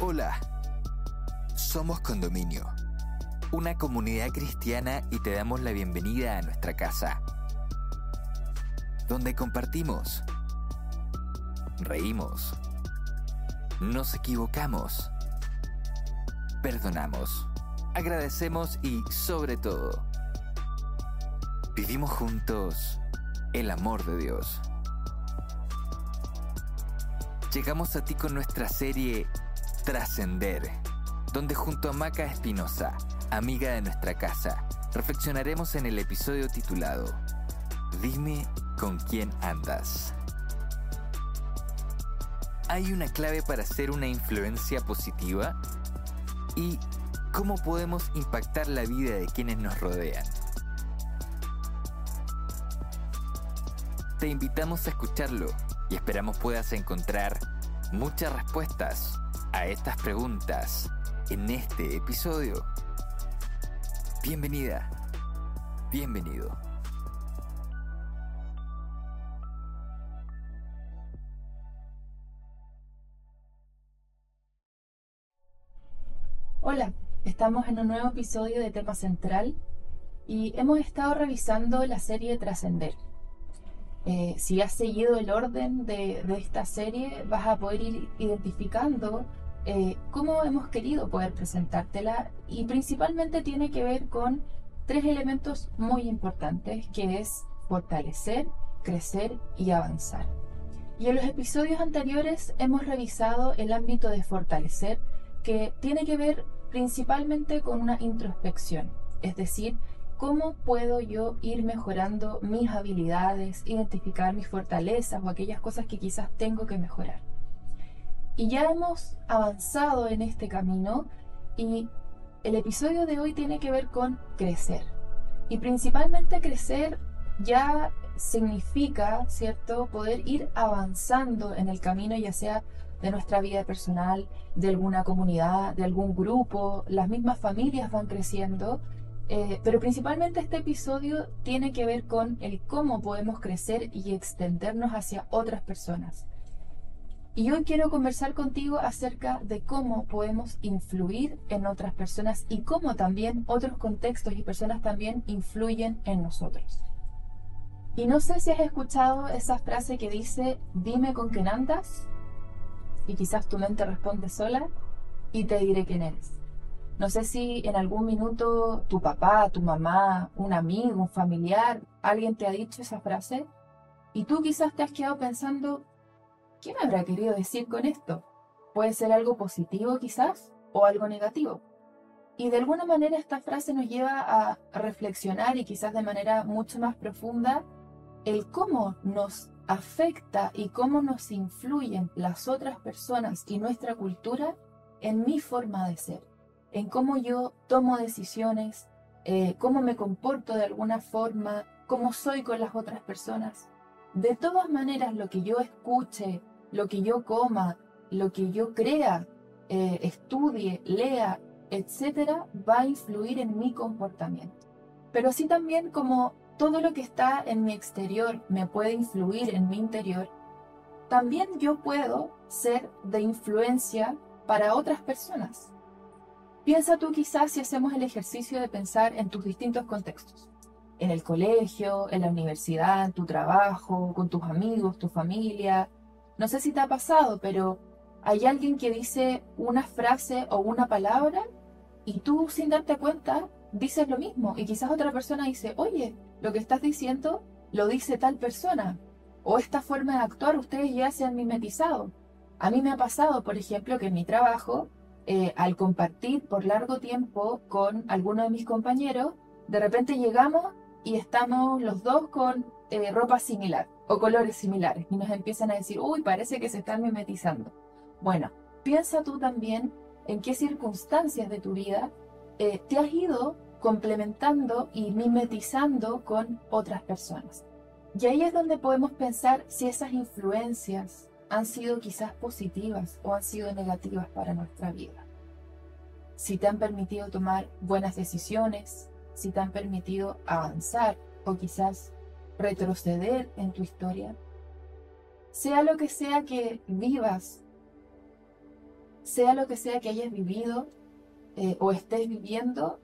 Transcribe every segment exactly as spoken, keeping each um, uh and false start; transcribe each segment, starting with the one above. Hola, somos Condominio, una comunidad cristiana, y te damos la bienvenida a nuestra casa, donde compartimos, reímos, nos equivocamos, perdonamos, agradecemos y, sobre todo, vivimos juntos el amor de Dios. Llegamos a ti con nuestra serie Trascender, donde junto a Macarena Espinosa, amiga de nuestra casa, reflexionaremos en el episodio titulado Dime con quién andas. ¿Hay una clave para ser una influencia positiva? ¿Y cómo podemos impactar la vida de quienes nos rodean? Te invitamos a escucharlo y esperamos puedas encontrar muchas respuestas a estas preguntas en este episodio. Bienvenida, bienvenido. Hola, estamos en un nuevo episodio de Tema Central y hemos estado revisando la serie Trascender. Eh, si has seguido el orden de, de esta serie, vas a poder ir identificando eh, cómo hemos querido poder presentártela, y principalmente tiene que ver con tres elementos muy importantes, que es fortalecer, crecer y avanzar. Y en los episodios anteriores hemos revisado el ámbito de fortalecer, que tiene que ver principalmente con una introspección, es decir, cómo puedo yo ir mejorando mis habilidades, identificar mis fortalezas o aquellas cosas que quizás tengo que mejorar. Y ya hemos avanzado en este camino, y el episodio de hoy tiene que ver con crecer. Y principalmente crecer ya significa, ¿cierto?, poder ir avanzando en el camino, ya sea de nuestra vida personal, de alguna comunidad, de algún grupo. Las mismas familias van creciendo, eh, pero principalmente este episodio tiene que ver con el cómo podemos crecer y extendernos hacia otras personas. Y hoy quiero conversar contigo acerca de cómo podemos influir en otras personas y cómo también otros contextos y personas también influyen en nosotros. Y no sé si has escuchado esa frase que dice, dime con quién andas, y quizás tu mente responde sola, y te diré quién eres. No sé si en algún minuto tu papá, tu mamá, un amigo, un familiar, alguien te ha dicho esa frase, y tú quizás te has quedado pensando, ¿qué me habrá querido decir con esto? Puede ser algo positivo quizás, o algo negativo. Y de alguna manera esta frase nos lleva a reflexionar, y quizás de manera mucho más profunda, el cómo nos afecta y cómo nos influyen las otras personas y nuestra cultura en mi forma de ser, en cómo yo tomo decisiones, eh, cómo me comporto de alguna forma, cómo soy con las otras personas. De todas maneras, lo que yo escuche, lo que yo coma, lo que yo crea, eh, estudie, lea, etcétera, va a influir en mi comportamiento. Pero así también como todo lo que está en mi exterior me puede influir en mi interior, también yo puedo ser de influencia para otras personas. Piensa tú quizás si hacemos el ejercicio de pensar en tus distintos contextos. En el colegio, en la universidad, en tu trabajo, con tus amigos, tu familia. No sé si te ha pasado, pero hay alguien que dice una frase o una palabra y tú, sin darte cuenta, dices lo mismo. Y quizás otra persona dice, oye, lo que estás diciendo lo dice tal persona, o esta forma de actuar ustedes ya se han mimetizado. A mí me ha pasado, por ejemplo, que en mi trabajo, eh, al compartir por largo tiempo con alguno de mis compañeros, de repente llegamos y estamos los dos con eh, ropa similar o colores similares, y nos empiezan a decir, uy, parece que se están mimetizando. Bueno, piensa tú también en qué circunstancias de tu vida eh, te has ido complementando y mimetizando con otras personas. Y ahí es donde podemos pensar si esas influencias han sido quizás positivas o han sido negativas para nuestra vida. Si te han permitido tomar buenas decisiones, si te han permitido avanzar o quizás retroceder en tu historia. Sea lo que sea que vivas, sea lo que sea que hayas vivido eh, o estés viviendo,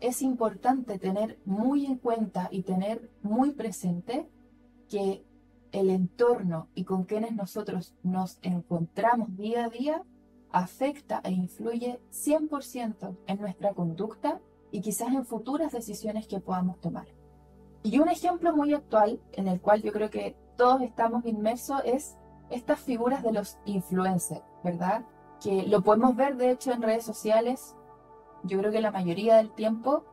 es importante tener muy en cuenta y tener muy presente que el entorno y con quienes nosotros nos encontramos día a día afecta e influye cien por ciento en nuestra conducta y quizás en futuras decisiones que podamos tomar. Y un ejemplo muy actual en el cual yo creo que todos estamos inmersos es estas figuras de los influencers, ¿verdad? Que lo podemos ver de hecho en redes sociales, yo creo que la mayoría del tiempo,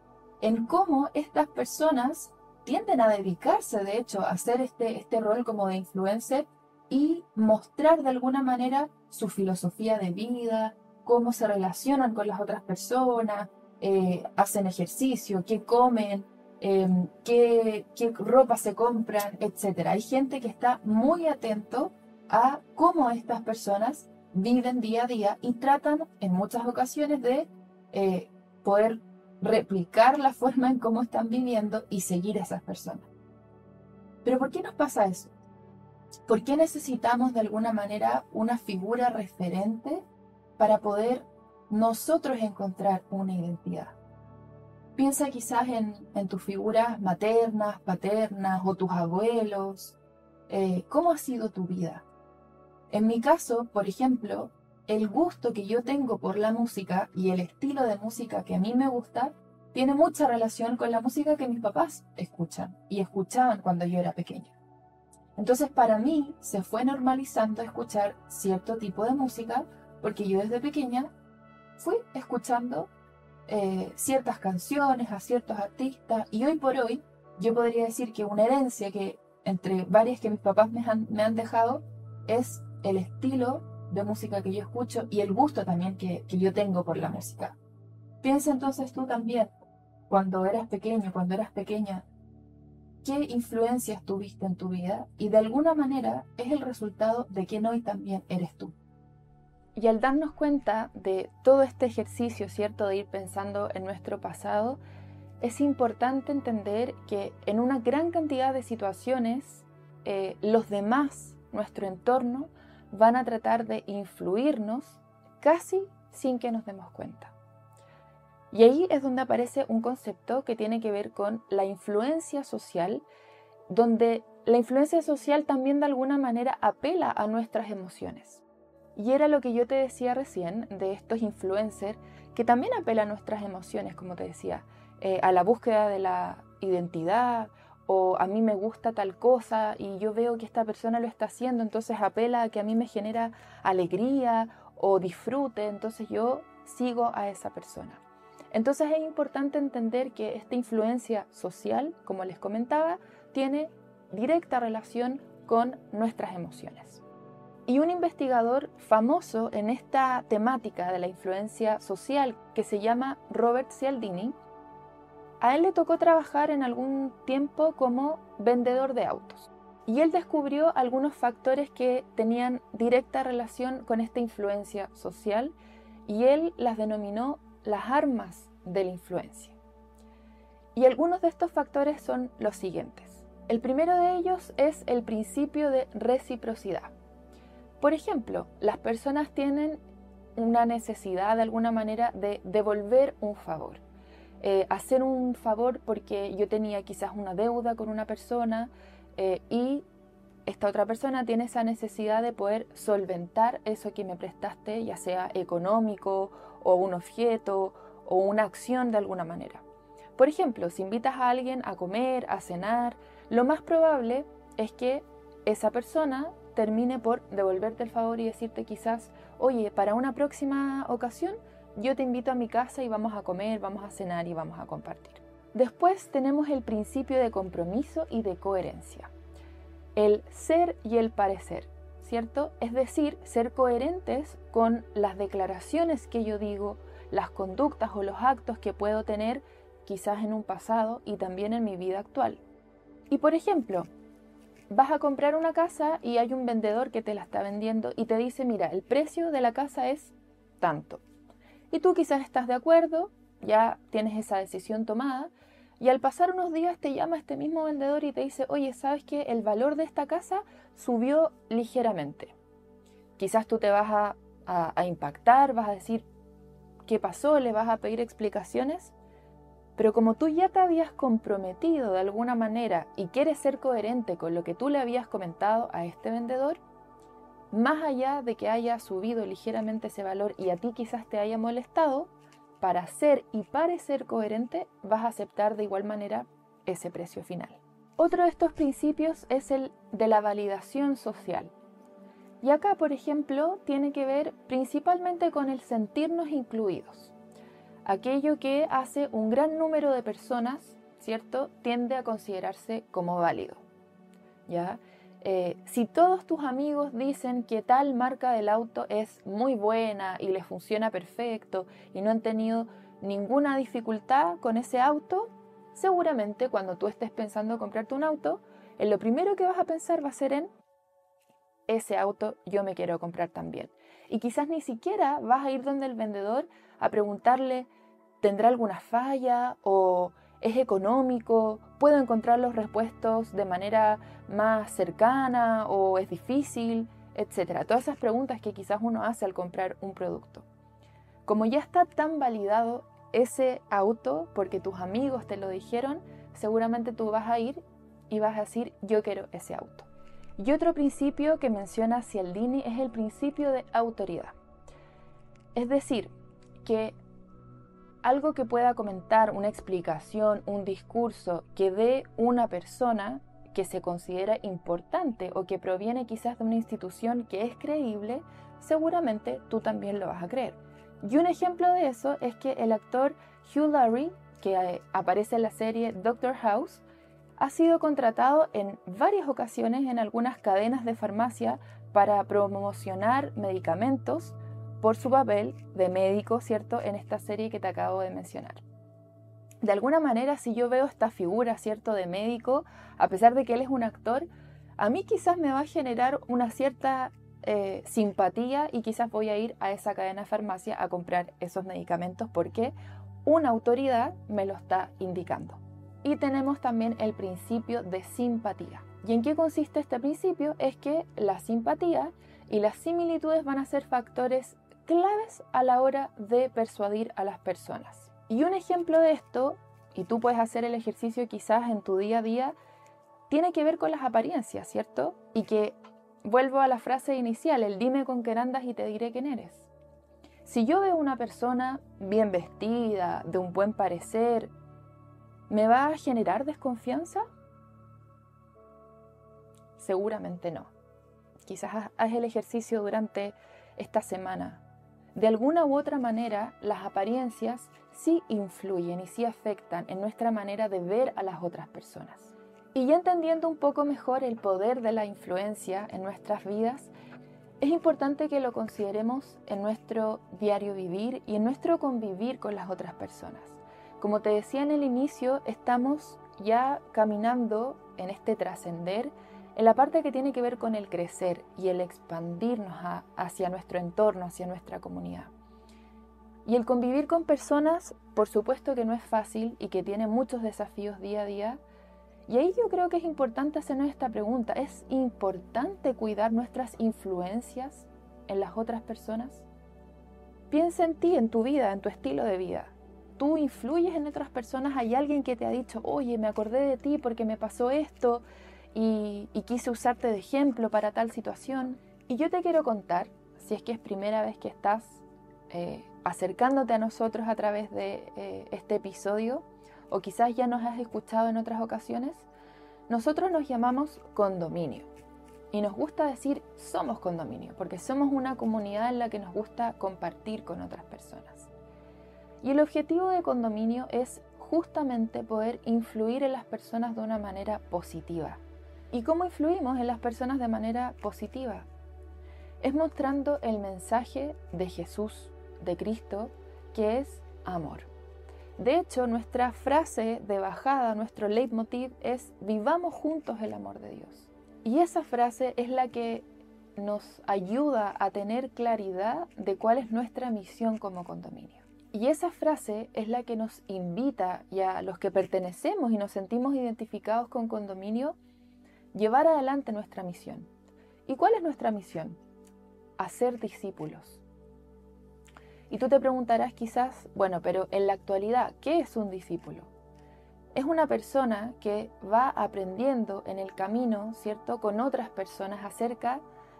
en cómo estas personas tienden a dedicarse de hecho a hacer este, este rol como de influencer y mostrar de alguna manera su filosofía de vida, cómo se relacionan con las otras personas, eh, hacen ejercicio, qué comen, eh, qué, qué ropa se compran, etcétera. Hay gente que está muy atento a cómo estas personas viven día a día y tratan en muchas ocasiones de eh, poder replicar la forma en cómo están viviendo y seguir a esas personas. ¿Pero por qué nos pasa eso? ¿Por qué necesitamos de alguna manera una figura referente para poder nosotros encontrar una identidad? Piensa quizás en, en tus figuras maternas, paternas o tus abuelos. Eh, ¿Cómo ha sido tu vida? En mi caso, por ejemplo, el gusto que yo tengo por la música y el estilo de música que a mí me gusta tiene mucha relación con la música que mis papás escuchan y escuchaban cuando yo era pequeña. Entonces para mí se fue normalizando escuchar cierto tipo de música porque yo desde pequeña fui escuchando eh, ciertas canciones a ciertos artistas y hoy por hoy yo podría decir que una herencia que entre varias que mis papás me han, me han dejado es el estilo de música que yo escucho y el gusto también que, que yo tengo por la música. Piensa entonces tú también, cuando eras pequeño, cuando eras pequeña, qué influencias tuviste en tu vida y de alguna manera es el resultado de quién hoy también eres tú. Y al darnos cuenta de todo este ejercicio, ¿cierto?, de ir pensando en nuestro pasado, es importante entender que en una gran cantidad de situaciones eh, los demás, nuestro entorno, van a tratar de influirnos casi sin que nos demos cuenta. Y ahí es donde aparece un concepto que tiene que ver con la influencia social, donde la influencia social también de alguna manera apela a nuestras emociones. Y era lo que yo te decía recién de estos influencers que también apelan a nuestras emociones, como te decía, eh, a la búsqueda de la identidad, o a mí me gusta tal cosa y yo veo que esta persona lo está haciendo, entonces apela a que a mí me genera alegría o disfrute, entonces yo sigo a esa persona. Entonces es importante entender que esta influencia social, como les comentaba, tiene directa relación con nuestras emociones. Y un investigador famoso en esta temática de la influencia social, que se llama Robert Cialdini, a él le tocó trabajar en algún tiempo como vendedor de autos y él descubrió algunos factores que tenían directa relación con esta influencia social y él las denominó las armas de la influencia. Y algunos de estos factores son los siguientes. El primero de ellos es el principio de reciprocidad. Por ejemplo, las personas tienen una necesidad de alguna manera de devolver un favor. Eh, hacer un favor porque yo tenía quizás una deuda con una persona eh, y esta otra persona tiene esa necesidad de poder solventar eso que me prestaste, ya sea económico o un objeto o una acción de alguna manera. Por ejemplo, si invitas a alguien a comer, a cenar, lo más probable es que esa persona termine por devolverte el favor y decirte quizás, oye, para una próxima ocasión, yo te invito a mi casa y vamos a comer, vamos a cenar y vamos a compartir. Después tenemos el principio de compromiso y de coherencia. El ser y el parecer, ¿cierto? Es decir, ser coherentes con las declaraciones que yo digo, las conductas o los actos que puedo tener quizás en un pasado y también en mi vida actual. Y por ejemplo, vas a comprar una casa y hay un vendedor que te la está vendiendo y te dice, mira, el precio de la casa es tanto. Y tú quizás estás de acuerdo, ya tienes esa decisión tomada, y al pasar unos días te llama este mismo vendedor y te dice, oye, ¿sabes qué? El valor de esta casa subió ligeramente. Quizás tú te vas a a, a impactar, vas a decir qué pasó, le vas a pedir explicaciones, pero como tú ya te habías comprometido de alguna manera y quieres ser coherente con lo que tú le habías comentado a este vendedor, más allá de que haya subido ligeramente ese valor y a ti quizás te haya molestado, para ser y parecer coherente vas a aceptar de igual manera ese precio final. Otro de estos principios es el de la validación social. Y acá, por ejemplo, tiene que ver principalmente con el sentirnos incluidos. Aquello que hace un gran número de personas, ¿cierto?, tiende a considerarse como válido, ¿ya? Eh, si todos tus amigos dicen que tal marca del auto es muy buena y les funciona perfecto y no han tenido ninguna dificultad con ese auto, seguramente cuando tú estés pensando en comprarte un auto, en lo primero que vas a pensar va a ser en ese auto yo me quiero comprar también. Y quizás ni siquiera vas a ir donde el vendedor a preguntarle ¿tendrá alguna falla? ¿O es económico? ¿Puedo encontrar los repuestos de manera más cercana? ¿O es difícil? Etcétera. Todas esas preguntas que quizás uno hace al comprar un producto. Como ya está tan validado ese auto porque tus amigos te lo dijeron, seguramente tú vas a ir y vas a decir yo quiero ese auto. Y otro principio que menciona Cialdini es el principio de autoridad. Es decir, que algo que pueda comentar, una explicación, un discurso que dé una persona que se considera importante o que proviene quizás de una institución que es creíble, seguramente tú también lo vas a creer. Y un ejemplo de eso es que el actor Hugh Laurie, que aparece en la serie Doctor House, ha sido contratado en varias ocasiones en algunas cadenas de farmacia para promocionar medicamentos por su papel de médico, ¿cierto?, en esta serie que te acabo de mencionar. De alguna manera, si yo veo esta figura, ¿cierto?, de médico, a pesar de que él es un actor, a mí quizás me va a generar una cierta eh, simpatía y quizás voy a ir a esa cadena de farmacia a comprar esos medicamentos porque una autoridad me lo está indicando. Y tenemos también el principio de simpatía. ¿Y en qué consiste este principio? Es que la simpatía y las similitudes van a ser factores claves a la hora de persuadir a las personas. Y un ejemplo de esto, y tú puedes hacer el ejercicio quizás en tu día a día, tiene que ver con las apariencias, ¿cierto? Y que vuelvo a la frase inicial, el dime con qué andas y te diré quién eres. Si yo veo una persona bien vestida, de un buen parecer, ¿me va a generar desconfianza? Seguramente no. Quizás haz el ejercicio durante esta semana. De alguna u otra manera, las apariencias sí influyen y sí afectan en nuestra manera de ver a las otras personas. Y ya entendiendo un poco mejor el poder de la influencia en nuestras vidas, es importante que lo consideremos en nuestro diario vivir y en nuestro convivir con las otras personas. Como te decía en el inicio, estamos ya caminando en este trascender, en la parte que tiene que ver con el crecer y el expandirnos a, hacia nuestro entorno, hacia nuestra comunidad. Y el convivir con personas, por supuesto que no es fácil y que tiene muchos desafíos día a día. Y ahí yo creo que es importante hacernos esta pregunta. ¿Es importante cuidar nuestras influencias en las otras personas? Piensa en ti, en tu vida, en tu estilo de vida. Tú influyes en otras personas, hay alguien que te ha dicho, oye, me acordé de ti porque me pasó esto y, y quise usarte de ejemplo para tal situación. Y yo te quiero contar, si es que es primera vez que estás eh, acercándote a nosotros a través de eh, este episodio, o quizás ya nos has escuchado en otras ocasiones, nosotros nos llamamos Condominio. Y nos gusta decir somos Condominio, porque somos una comunidad en la que nos gusta compartir con otras personas. Y el objetivo de Condominio es justamente poder influir en las personas de una manera positiva. ¿Y cómo influimos en las personas de manera positiva? Es mostrando el mensaje de Jesús, de Cristo, que es amor. De hecho, nuestra frase de bajada, nuestro leitmotiv es vivamos juntos el amor de Dios. Y esa frase es la que nos ayuda a tener claridad de cuál es nuestra misión como Condominio. Y esa frase es la que nos invita, y a los que pertenecemos y nos sentimos identificados con Condominio, llevar adelante nuestra misión. ¿Y cuál es nuestra misión? Hacer discípulos. Y tú te preguntarás quizás, bueno, pero en la actualidad, ¿qué es un discípulo? Es una persona que va aprendiendo en el camino, ¿cierto?, con otras personas acerca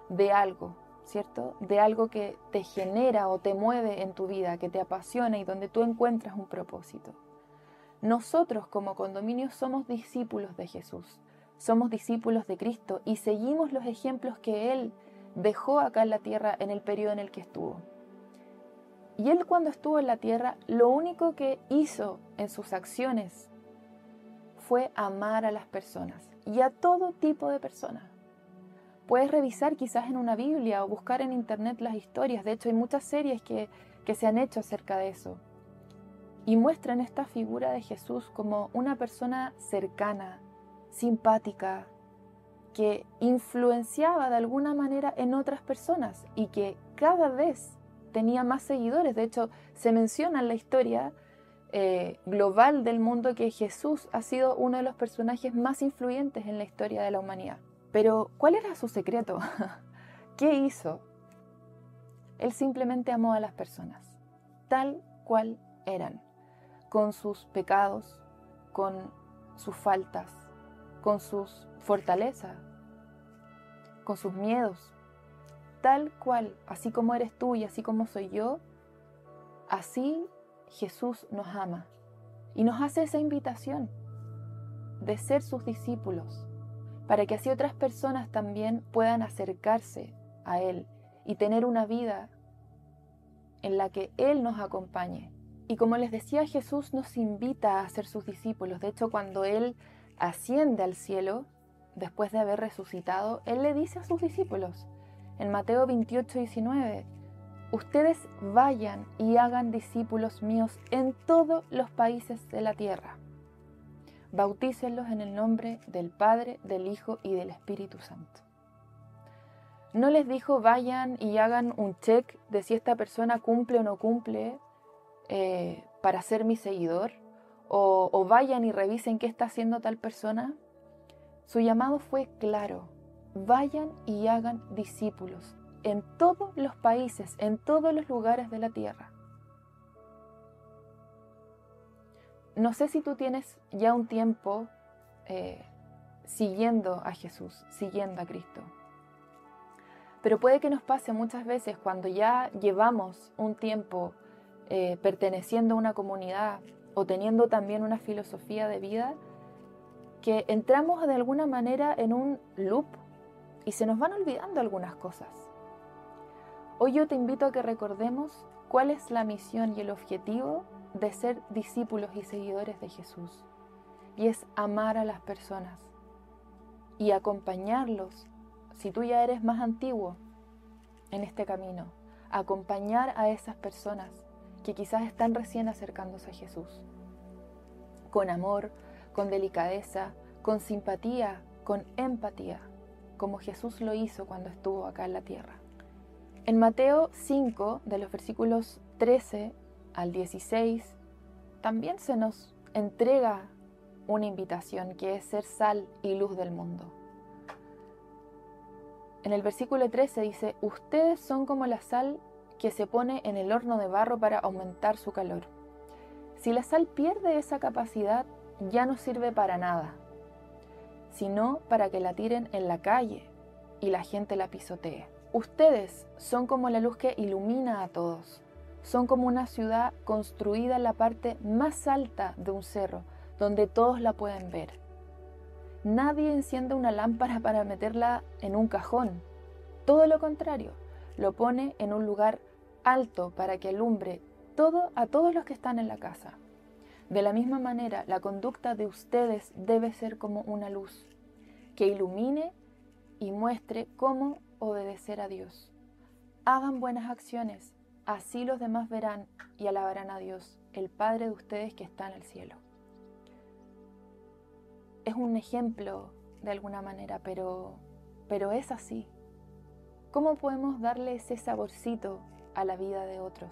de algo, ¿cierto?, de algo que te genera o te mueve en tu vida, que te apasiona y donde tú encuentras un propósito. Nosotros como Condominio somos discípulos de Jesús, somos discípulos de Cristo y seguimos los ejemplos que Él dejó acá en la tierra en el periodo en el que estuvo. Y Él, cuando estuvo en la tierra, lo único que hizo en sus acciones fue amar a las personas y a todo tipo de personas. Puedes revisar quizás en una Biblia o buscar en internet las historias. De hecho, hay muchas series que, que se han hecho acerca de eso. Y muestran esta figura de Jesús como una persona cercana, simpática, que influenciaba de alguna manera en otras personas y que cada vez tenía más seguidores. De hecho, se menciona en la historia eh, global del mundo que Jesús ha sido uno de los personajes más influyentes en la historia de la humanidad. Pero, ¿cuál era su secreto? ¿Qué hizo? Él simplemente amó a las personas, tal cual eran, con sus pecados, con sus faltas, con sus fortalezas, con sus miedos. Tal cual, así como eres tú y así como soy yo, así Jesús nos ama y nos hace esa invitación de ser sus discípulos para que así otras personas también puedan acercarse a Él y tener una vida en la que Él nos acompañe. Y como les decía, Jesús nos invita a ser sus discípulos. De hecho, cuando Él asciende al cielo, después de haber resucitado, Él le dice a sus discípulos, en Mateo veintiocho, diecinueve, ustedes vayan y hagan discípulos míos en todos los países de la tierra. Bautícenlos en el nombre del Padre, del Hijo y del Espíritu Santo. No les dijo vayan y hagan un check de si esta persona cumple o no cumple eh, para ser mi seguidor, o, o vayan y revisen qué está haciendo tal persona. Su llamado fue claro. Vayan y hagan discípulos en todos los países, en todos los lugares de la tierra. No sé si tú tienes ya un tiempo eh, siguiendo a Jesús, siguiendo a Cristo. Pero puede que nos pase muchas veces cuando ya llevamos un tiempo eh, perteneciendo a una comunidad o teniendo también una filosofía de vida, que entramos de alguna manera en un loop y se nos van olvidando algunas cosas. Hoy yo te invito a que recordemos cuál es la misión y el objetivo de ser discípulos y seguidores de Jesús. Y es amar a las personas y acompañarlos, si tú ya eres más antiguo en este camino, acompañar a esas personas que quizás están recién acercándose a Jesús. Con amor, con delicadeza, con simpatía, con empatía, como Jesús lo hizo cuando estuvo acá en la tierra. En Mateo cinco, de los versículos trece al dieciséis, también se nos entrega una invitación que es ser sal y luz del mundo. En el versículo trece dice, ustedes son como la sal que se pone en el horno de barro para aumentar su calor. Si la sal pierde esa capacidad, ya no sirve para nada, sino para que la tiren en la calle y la gente la pisotee. Ustedes son como la luz que ilumina a todos. Son como una ciudad construida en la parte más alta de un cerro, donde todos la pueden ver. Nadie enciende una lámpara para meterla en un cajón. Todo lo contrario, lo pone en un lugar alto para que alumbre todo a todos los que están en la casa. De la misma manera, la conducta de ustedes debe ser como una luz que ilumine y muestre cómo obedecer a Dios. Hagan buenas acciones, así los demás verán y alabarán a Dios, el Padre de ustedes que está en el cielo. Es un ejemplo de alguna manera, pero, pero es así. ¿Cómo podemos darle ese saborcito a la vida de otros?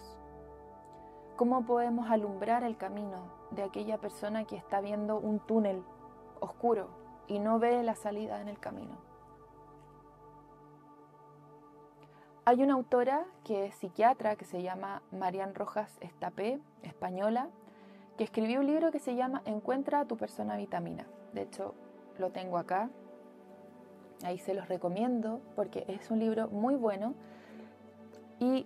¿Cómo podemos alumbrar el camino de aquella persona que está viendo un túnel oscuro y no ve la salida en el camino? Hay una autora que es psiquiatra que se llama Marian Rojas Estapé, española, que escribió un libro que se llama Encuentra a tu persona vitamina. De hecho, lo tengo acá. Ahí se los recomiendo porque es un libro muy bueno. Y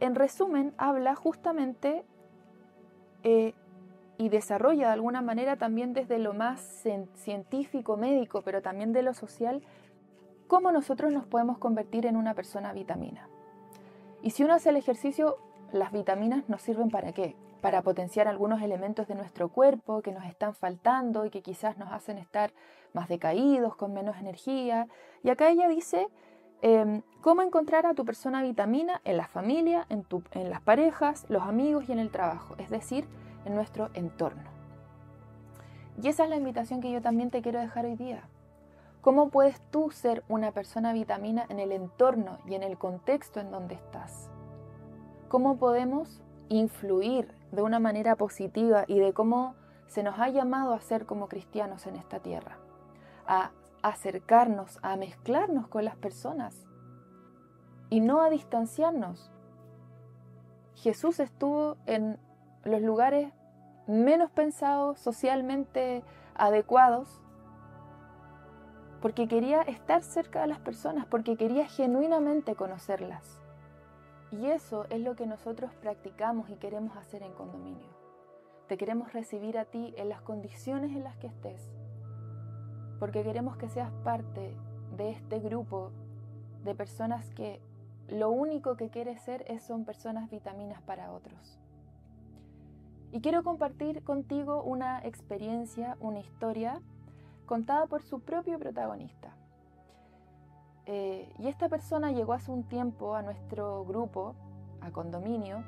en resumen habla justamente eh, y desarrolla de alguna manera también desde lo más científico, médico, pero también de lo social, cómo nosotros nos podemos convertir en una persona vitamina. Y si uno hace el ejercicio, las vitaminas nos sirven ¿para qué? Para potenciar algunos elementos de nuestro cuerpo que nos están faltando y que quizás nos hacen estar más decaídos, con menos energía. Y acá ella dice, eh, cómo encontrar a tu persona vitamina en la familia, en, tu, en las parejas, los amigos y en el trabajo, es decir, en nuestro entorno. Y esa es la invitación que yo también te quiero dejar hoy día. ¿Cómo puedes tú ser una persona vitamina en el entorno y en el contexto en donde estás? ¿Cómo podemos influir de una manera positiva y de cómo se nos ha llamado a ser como cristianos en esta tierra? A acercarnos, a mezclarnos con las personas y no a distanciarnos. Jesús estuvo en los lugares menos pensados, socialmente adecuados, porque quería estar cerca de las personas, porque quería genuinamente conocerlas. Y eso es lo que nosotros practicamos y queremos hacer en Condominio. Te queremos recibir a ti en las condiciones en las que estés, porque queremos que seas parte de este grupo de personas que lo único que quieres ser es, son personas vitaminas para otros. Y quiero compartir contigo una experiencia, una historia, contada por su propio protagonista. Eh, y esta persona llegó hace un tiempo a nuestro grupo, a Condominio,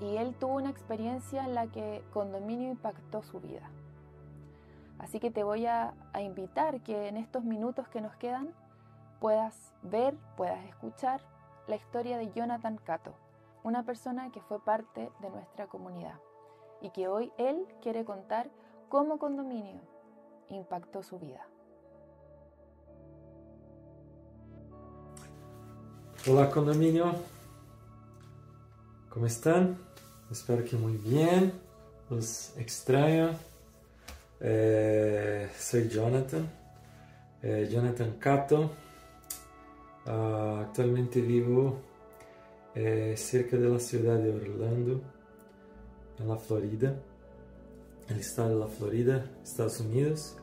y él tuvo una experiencia en la que Condominio impactó su vida. Así que te voy a, a invitar que en estos minutos que nos quedan puedas ver, puedas escuchar la historia de Jonathan Cato, una persona que fue parte de nuestra comunidad y que hoy él quiere contar cómo Condominio impactó su vida. Hola Condominio, ¿cómo están? Espero que muy bien, los extraño. Eh, soy Jonathan, eh, Jonathan Cato. Uh, actualmente vivo eh, cerca de la ciudad de Orlando, en la Florida. El estado de la Florida, Estados Unidos.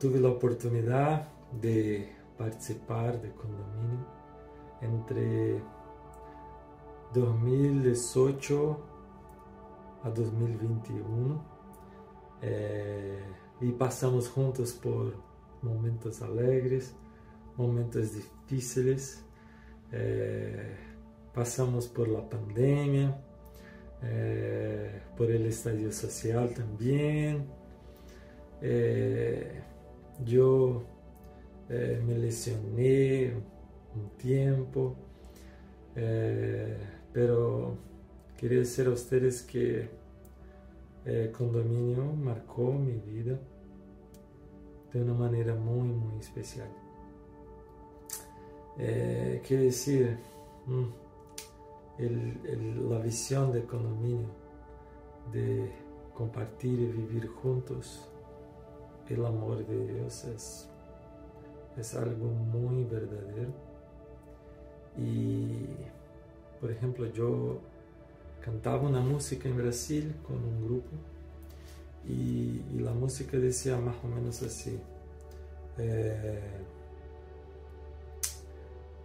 Tuve la oportunidad de participar de Condominio entre dos mil dieciocho a dos mil veintiuno eh, y pasamos juntos por momentos alegres, momentos difíciles, eh, pasamos por la pandemia, Eh, por el estallido social también. Eh, yo eh, me lesioné un tiempo, eh, pero quería decir a ustedes que eh, Condominio marcó mi vida de una manera muy, muy especial. Eh, quiero decir, mm, El, el, la visión de Condominio, de compartir y vivir juntos el amor de Dios, es, es algo muy verdadero. Y por ejemplo, yo cantaba una música en Brasil con un grupo y, y la música decía más o menos así: eh,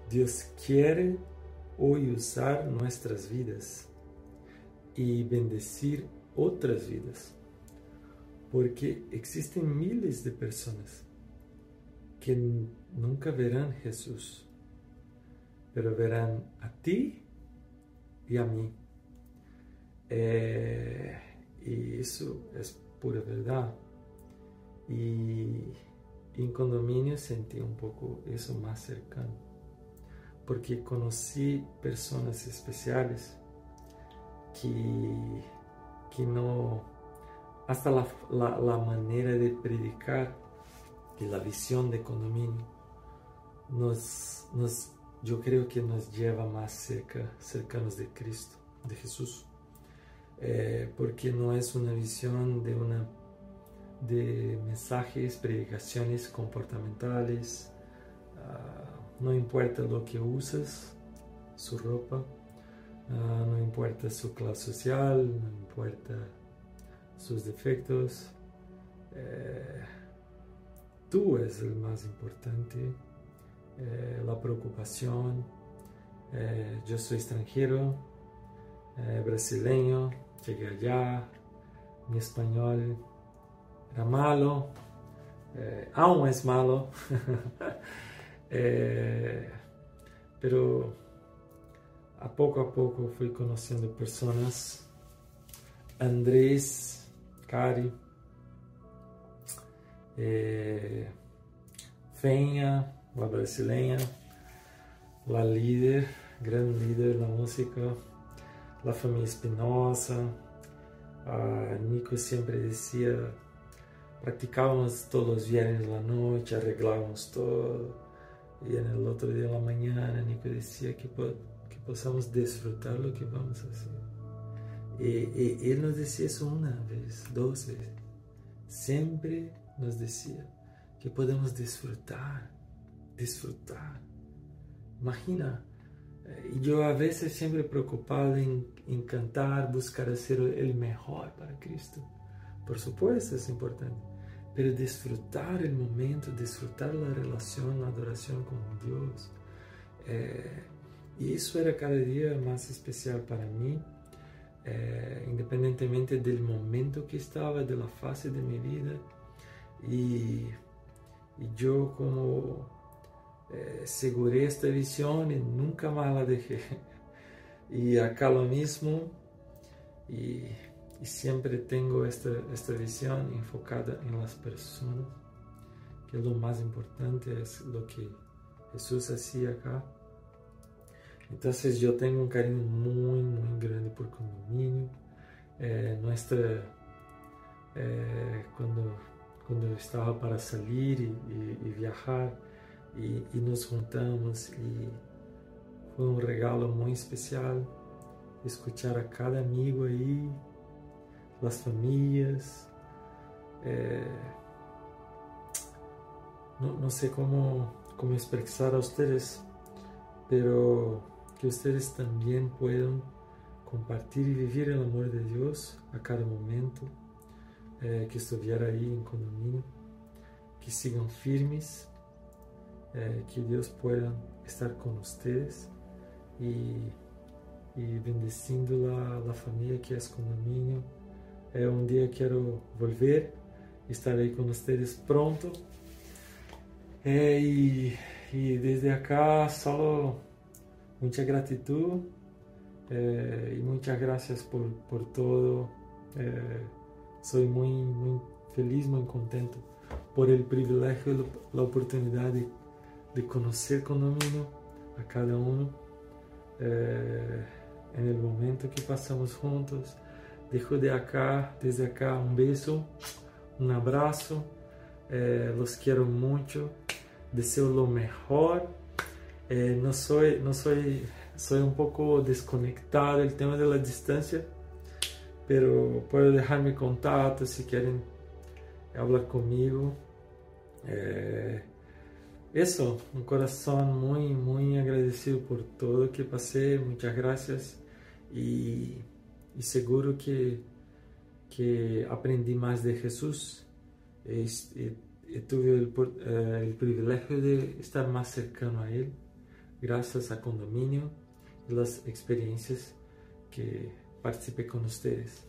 Dios quiere hoy usar nuestras vidas y bendecir otras vidas, porque existen miles de personas que nunca verán Jesús, pero verán a ti y a mí. Eh, y eso es pura verdad. Y en Condominio sentí un poco eso más cercano, porque conocí personas especiales que, que no, hasta la, la, la manera de predicar y la visión de Condominio nos, nos yo creo que nos lleva más cerca, cercanos de Cristo, de Jesús, eh, porque no es una visión de, una, de mensajes, predicaciones comportamentales, uh, no importa lo que usas, su ropa, uh, no importa su clase social, no importa sus defectos, eh, tú eres el más importante. Eh, la preocupación, eh, yo soy extranjero, eh, brasileño, llegué allá, mi español era malo, eh, aún es malo, eh, pero a poco a poco fui conociendo personas, Andrés, Cari, eh, Feña, la brasileña, la líder, gran líder de la música, la familia Espinosa. uh, Nico siempre decía, practicábamos todos los viernes la noche, arreglábamos todo, y en el otro día de la mañana Nico decía que, po que podamos disfrutar lo que vamos a hacer, y, y él nos decía eso una vez, dos veces, siempre nos decía que podemos disfrutar, disfrutar. Imagina, yo a veces siempre preocupado en, en cantar, buscar hacer el mejor para Cristo. Por supuesto es importante, pero disfrutar el momento, disfrutar la relación, la adoración con Dios. Eh, y eso era cada día más especial para mí, eh, independientemente del momento que estaba, de la fase de mi vida. Y, y yo como eh, aseguré esta visión y nunca más la dejé, y acá lo mismo, y, y siempre tengo esta, esta visión enfocada en las personas, que lo más importante es lo que Jesús hacía acá. Entonces yo tengo un cariño muy muy grande por Condominio. eh, nuestra eh, cuando cuando estaba para salir y, y, y viajar, y, y nos juntamos, y fue un regalo muy especial escuchar a cada amigo ahí, las familias. eh, no, no sé cómo, cómo expresar a ustedes, pero que ustedes también puedan compartir y vivir el amor de Dios a cada momento. Eh, que estuviera ahí en Condominio, que sigan firmes, eh, que Dios pueda estar con ustedes y, y bendeciendo la, la familia que es Condominio. Eh, un día quiero volver, estar ahí con ustedes pronto. Eh, y, y desde acá solo mucha gratitud, eh, y muchas gracias por, por todo. Eh, Soy muy, muy feliz, muy contento por el privilegio, la oportunidad de, de conocer Condominio a cada uno, eh, en el momento que pasamos juntos. Dejo de acá, desde acá, un beso, un abrazo, eh, los quiero mucho, deseo lo mejor. Eh, no soy, no soy, soy un poco desconectado del tema de la distancia, pero puedo dejar mi contacto si quieren hablar conmigo. Eh, eso, un corazón muy, muy agradecido por todo lo que pasé, muchas gracias, y, y seguro que, que aprendí más de Jesús, y, y, y tuve el, eh, el privilegio de estar más cercano a Él, gracias a Condominio y las experiencias que participé con ustedes.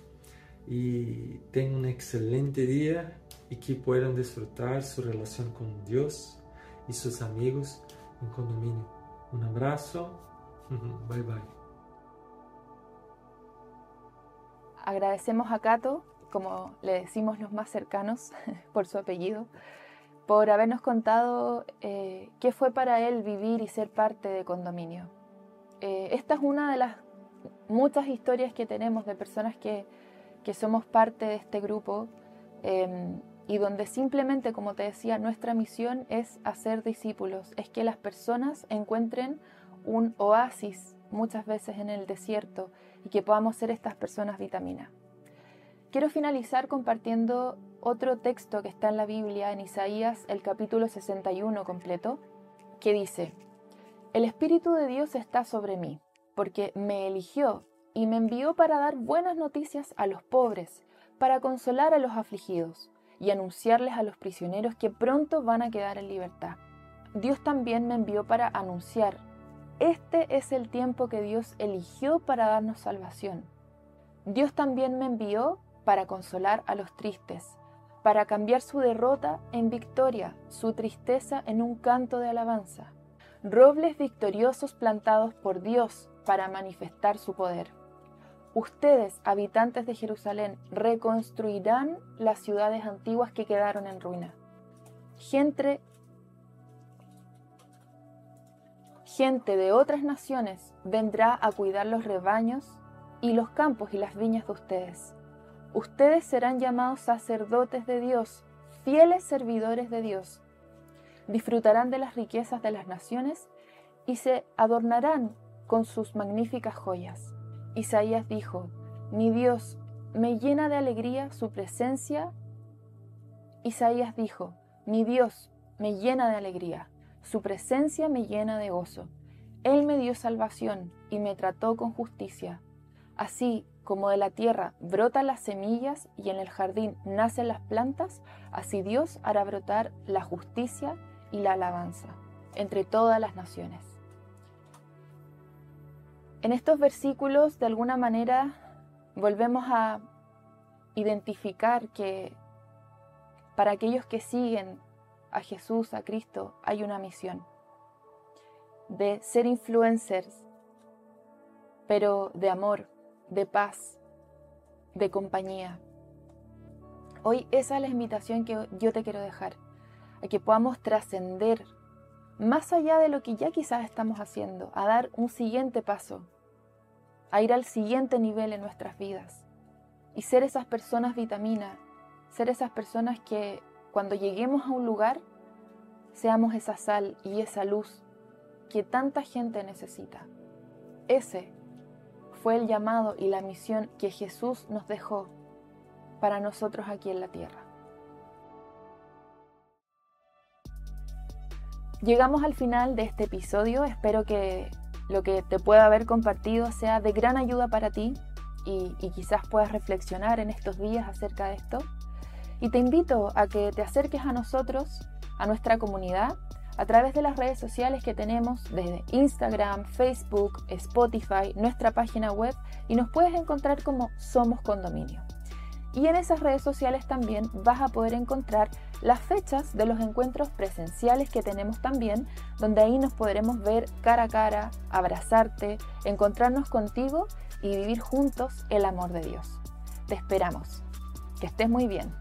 Y tengan un excelente día, y que puedan disfrutar su relación con Dios y sus amigos en Condominio. Un abrazo, bye bye. Agradecemos a Cato, como le decimos los más cercanos por su apellido, por habernos contado eh, qué fue para él vivir y ser parte de Condominio. Eh, esta es una de las muchas historias que tenemos de personas que, que somos parte de este grupo, eh, y donde simplemente, como te decía, nuestra misión es hacer discípulos, es que las personas encuentren un oasis muchas veces en el desierto y que podamos ser estas personas vitamina. Quiero finalizar compartiendo otro texto que está en la Biblia, en Isaías, el capítulo sesenta y uno completo, que dice: «El Espíritu de Dios está sobre mí, porque me eligió y me envió para dar buenas noticias a los pobres, para consolar a los afligidos y anunciarles a los prisioneros que pronto van a quedar en libertad. Dios también me envió para anunciar. Este es el tiempo que Dios eligió para darnos salvación. Dios también me envió para consolar a los tristes, para cambiar su derrota en victoria, su tristeza en un canto de alabanza. Robles victoriosos plantados por Dios para manifestar su poder. Ustedes, habitantes de Jerusalén, reconstruirán las ciudades antiguas que quedaron en ruina. Gente, gente de otras naciones vendrá a cuidar los rebaños y los campos y las viñas de ustedes. Ustedes serán llamados sacerdotes de Dios, fieles servidores de Dios. Disfrutarán de las riquezas de las naciones y se adornarán con sus magníficas joyas». Isaías dijo: «Mi Dios me llena de alegría su presencia». Isaías dijo: «Mi Dios me llena de alegría, su presencia me llena de gozo. Él me dio salvación y me trató con justicia. Así como de la tierra brotan las semillas y en el jardín nacen las plantas, así Dios hará brotar la justicia y la alabanza entre todas las naciones». En estos versículos, de alguna manera, volvemos a identificar que para aquellos que siguen a Jesús, a Cristo, hay una misión de ser influencers, pero de amor, de paz, de compañía. Hoy esa es la invitación que yo te quiero dejar, a que podamos trascender más allá de lo que ya quizás estamos haciendo, a dar un siguiente paso, a ir al siguiente nivel en nuestras vidas y ser esas personas vitamina, ser esas personas que cuando lleguemos a un lugar seamos esa sal y esa luz que tanta gente necesita. Ese fue el llamado y la misión que Jesús nos dejó para nosotros aquí en la tierra. Llegamos al final de este episodio. Espero que lo que te pueda haber compartido sea de gran ayuda para ti y, y quizás puedas reflexionar en estos días acerca de esto. Y te invito a que te acerques a nosotros, a nuestra comunidad, a través de las redes sociales que tenemos, desde Instagram, Facebook, Spotify, nuestra página web, y nos puedes encontrar como Somos Condominio. Y en esas redes sociales también vas a poder encontrar las fechas de los encuentros presenciales que tenemos también, donde ahí nos podremos ver cara a cara, abrazarte, encontrarnos contigo y vivir juntos el amor de Dios. Te esperamos. Que estés muy bien.